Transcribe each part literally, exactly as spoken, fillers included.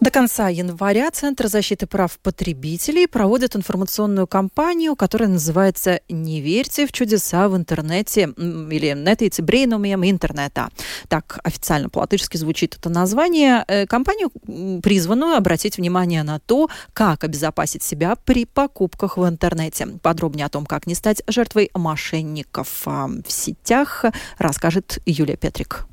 До конца января Центр защиты прав потребителей проводит информационную кампанию, которая называется «Не верьте в чудеса в интернете» или «Нетейте брейнумием интернета». Так официально по-латышски звучит это название. Кампанию призванную обратить внимание на то, как обезопасить себя при покупках в интернете. Подробнее о том, как не стать жертвой мошенников в сетях, расскажет Юлия Петрик.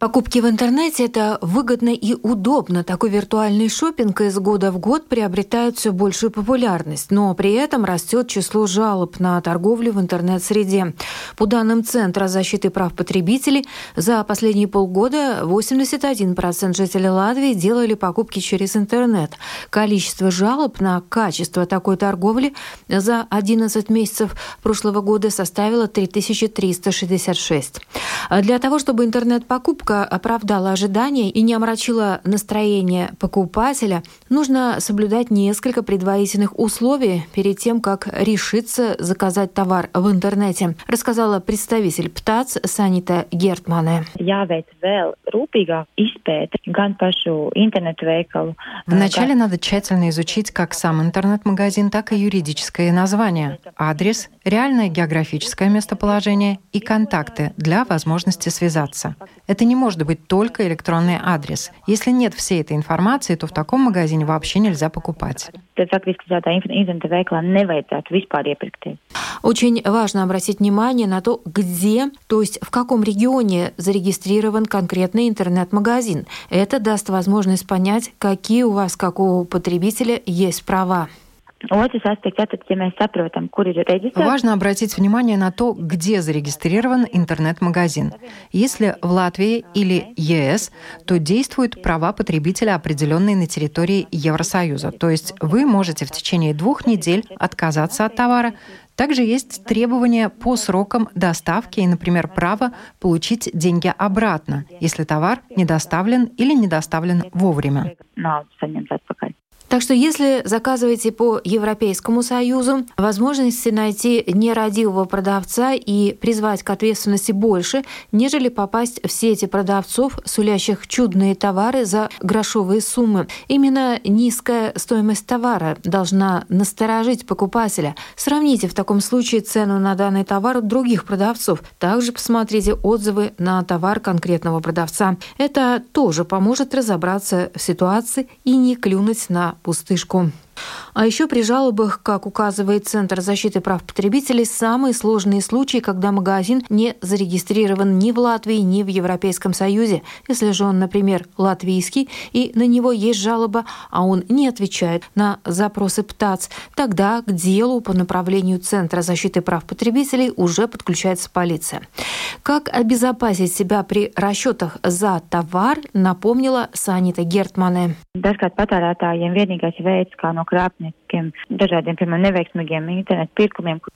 Покупки в интернете – это выгодно и удобно. Такой виртуальный шопинг из года в год приобретает все большую популярность, но при этом растет число жалоб на торговлю в интернет-среде. По данным Центра защиты прав потребителей, за последние полгода восемьдесят один процент жителей Латвии делали покупки через интернет. Количество жалоб на качество такой торговли за одиннадцать месяцев прошлого года составило три тысячи триста шестьдесят шесть. Для того, чтобы интернет-покупка оправдала ожидания и не омрачила настроение покупателя, нужно соблюдать несколько предварительных условий перед тем, как решиться заказать товар в интернете, рассказала представитель ПТАЦ Санита Гертмане. Вначале надо тщательно изучить как сам интернет-магазин, так и юридическое название, адрес, реальное географическое местоположение и контакты для возможности связаться. Это не может быть только электронный адрес. Если нет всей этой информации, то в таком магазине вообще нельзя покупать. Очень важно обратить внимание на то, где, то есть в каком регионе зарегистрирован конкретный интернет-магазин. Это даст возможность понять, какие у вас, как у потребителя, есть права. Важно обратить внимание на то, где зарегистрирован интернет-магазин. Если в Латвии или ЕС, то действуют права потребителя, определенные на территории Евросоюза. То есть вы можете в течение двух недель отказаться от товара. Также есть требования по срокам доставки и, например, право получить деньги обратно, если товар не доставлен или не доставлен вовремя. Так что если заказываете по Европейскому Союзу, возможности найти нерадивого продавца и призвать к ответственности больше, нежели попасть в сети продавцов, сулящих чудные товары за грошовые суммы. Именно низкая стоимость товара должна насторожить покупателя. Сравните в таком случае цену на данный товар у других продавцов. Также посмотрите отзывы на товар конкретного продавца. Это тоже поможет разобраться в ситуации и не клюнуть на пустышку. А еще при жалобах, как указывает Центр защиты прав потребителей, самые сложные случаи, когда магазин не зарегистрирован ни в Латвии, ни в Европейском Союзе. Если же он, например, латвийский, и на него есть жалоба, а он не отвечает на запросы ПТАЦ, тогда к делу по направлению Центра защиты прав потребителей уже подключается полиция. Как обезопасить себя при расчетах за товар, напомнила Санита Гертмане.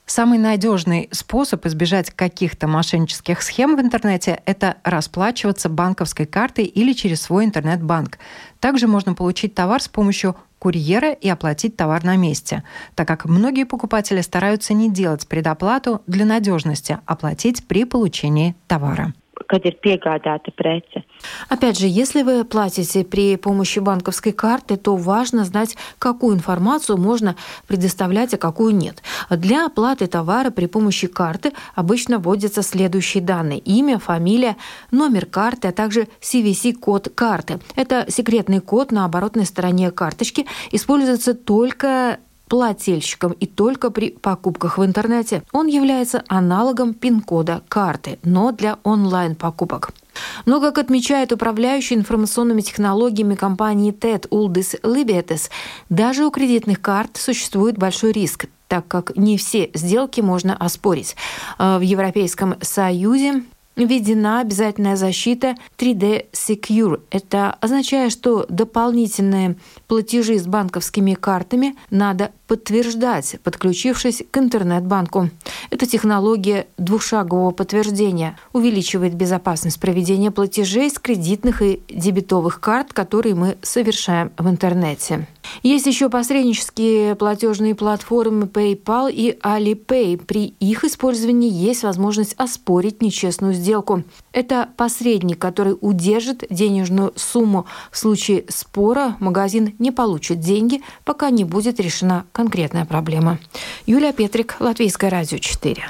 Самый надежный способ избежать каких-то мошеннических схем в интернете – это расплачиваться банковской картой или через свой интернет-банк. Также можно получить товар с помощью курьера и оплатить товар на месте, так как многие покупатели стараются не делать предоплату для надежности, а платить при получении товара. Опять же, если вы платите при помощи банковской карты, то важно знать, какую информацию можно предоставлять, а какую нет. Для оплаты товара при помощи карты обычно вводятся следующие данные: имя, фамилия, номер карты, а также си ви ви-код карты. Это секретный код на оборотной стороне карточки, используется только плательщиком и только при покупках в интернете. Он является аналогом пин-кода карты, но для онлайн-покупок. Но, как отмечает управляющий информационными технологиями компании TED Uldis Libietis, даже у кредитных карт существует большой риск, так как не все сделки можно оспорить. В Европейском Союзе введена обязательная защита три дэ секьюр. Это означает, что дополнительные платежи с банковскими картами надо подтверждать, подключившись к интернет-банку. Эта технология двухшагового подтверждения увеличивает безопасность проведения платежей с кредитных и дебетовых карт, которые мы совершаем в интернете. Есть еще посреднические платежные платформы PayPal и Alipay. При их использовании есть возможность оспорить нечестную сделку. сделку. Это посредник, который удержит денежную сумму. В случае спора магазин не получит деньги, пока не будет решена конкретная проблема. Юлия Петрик, Латвийское радио четыре.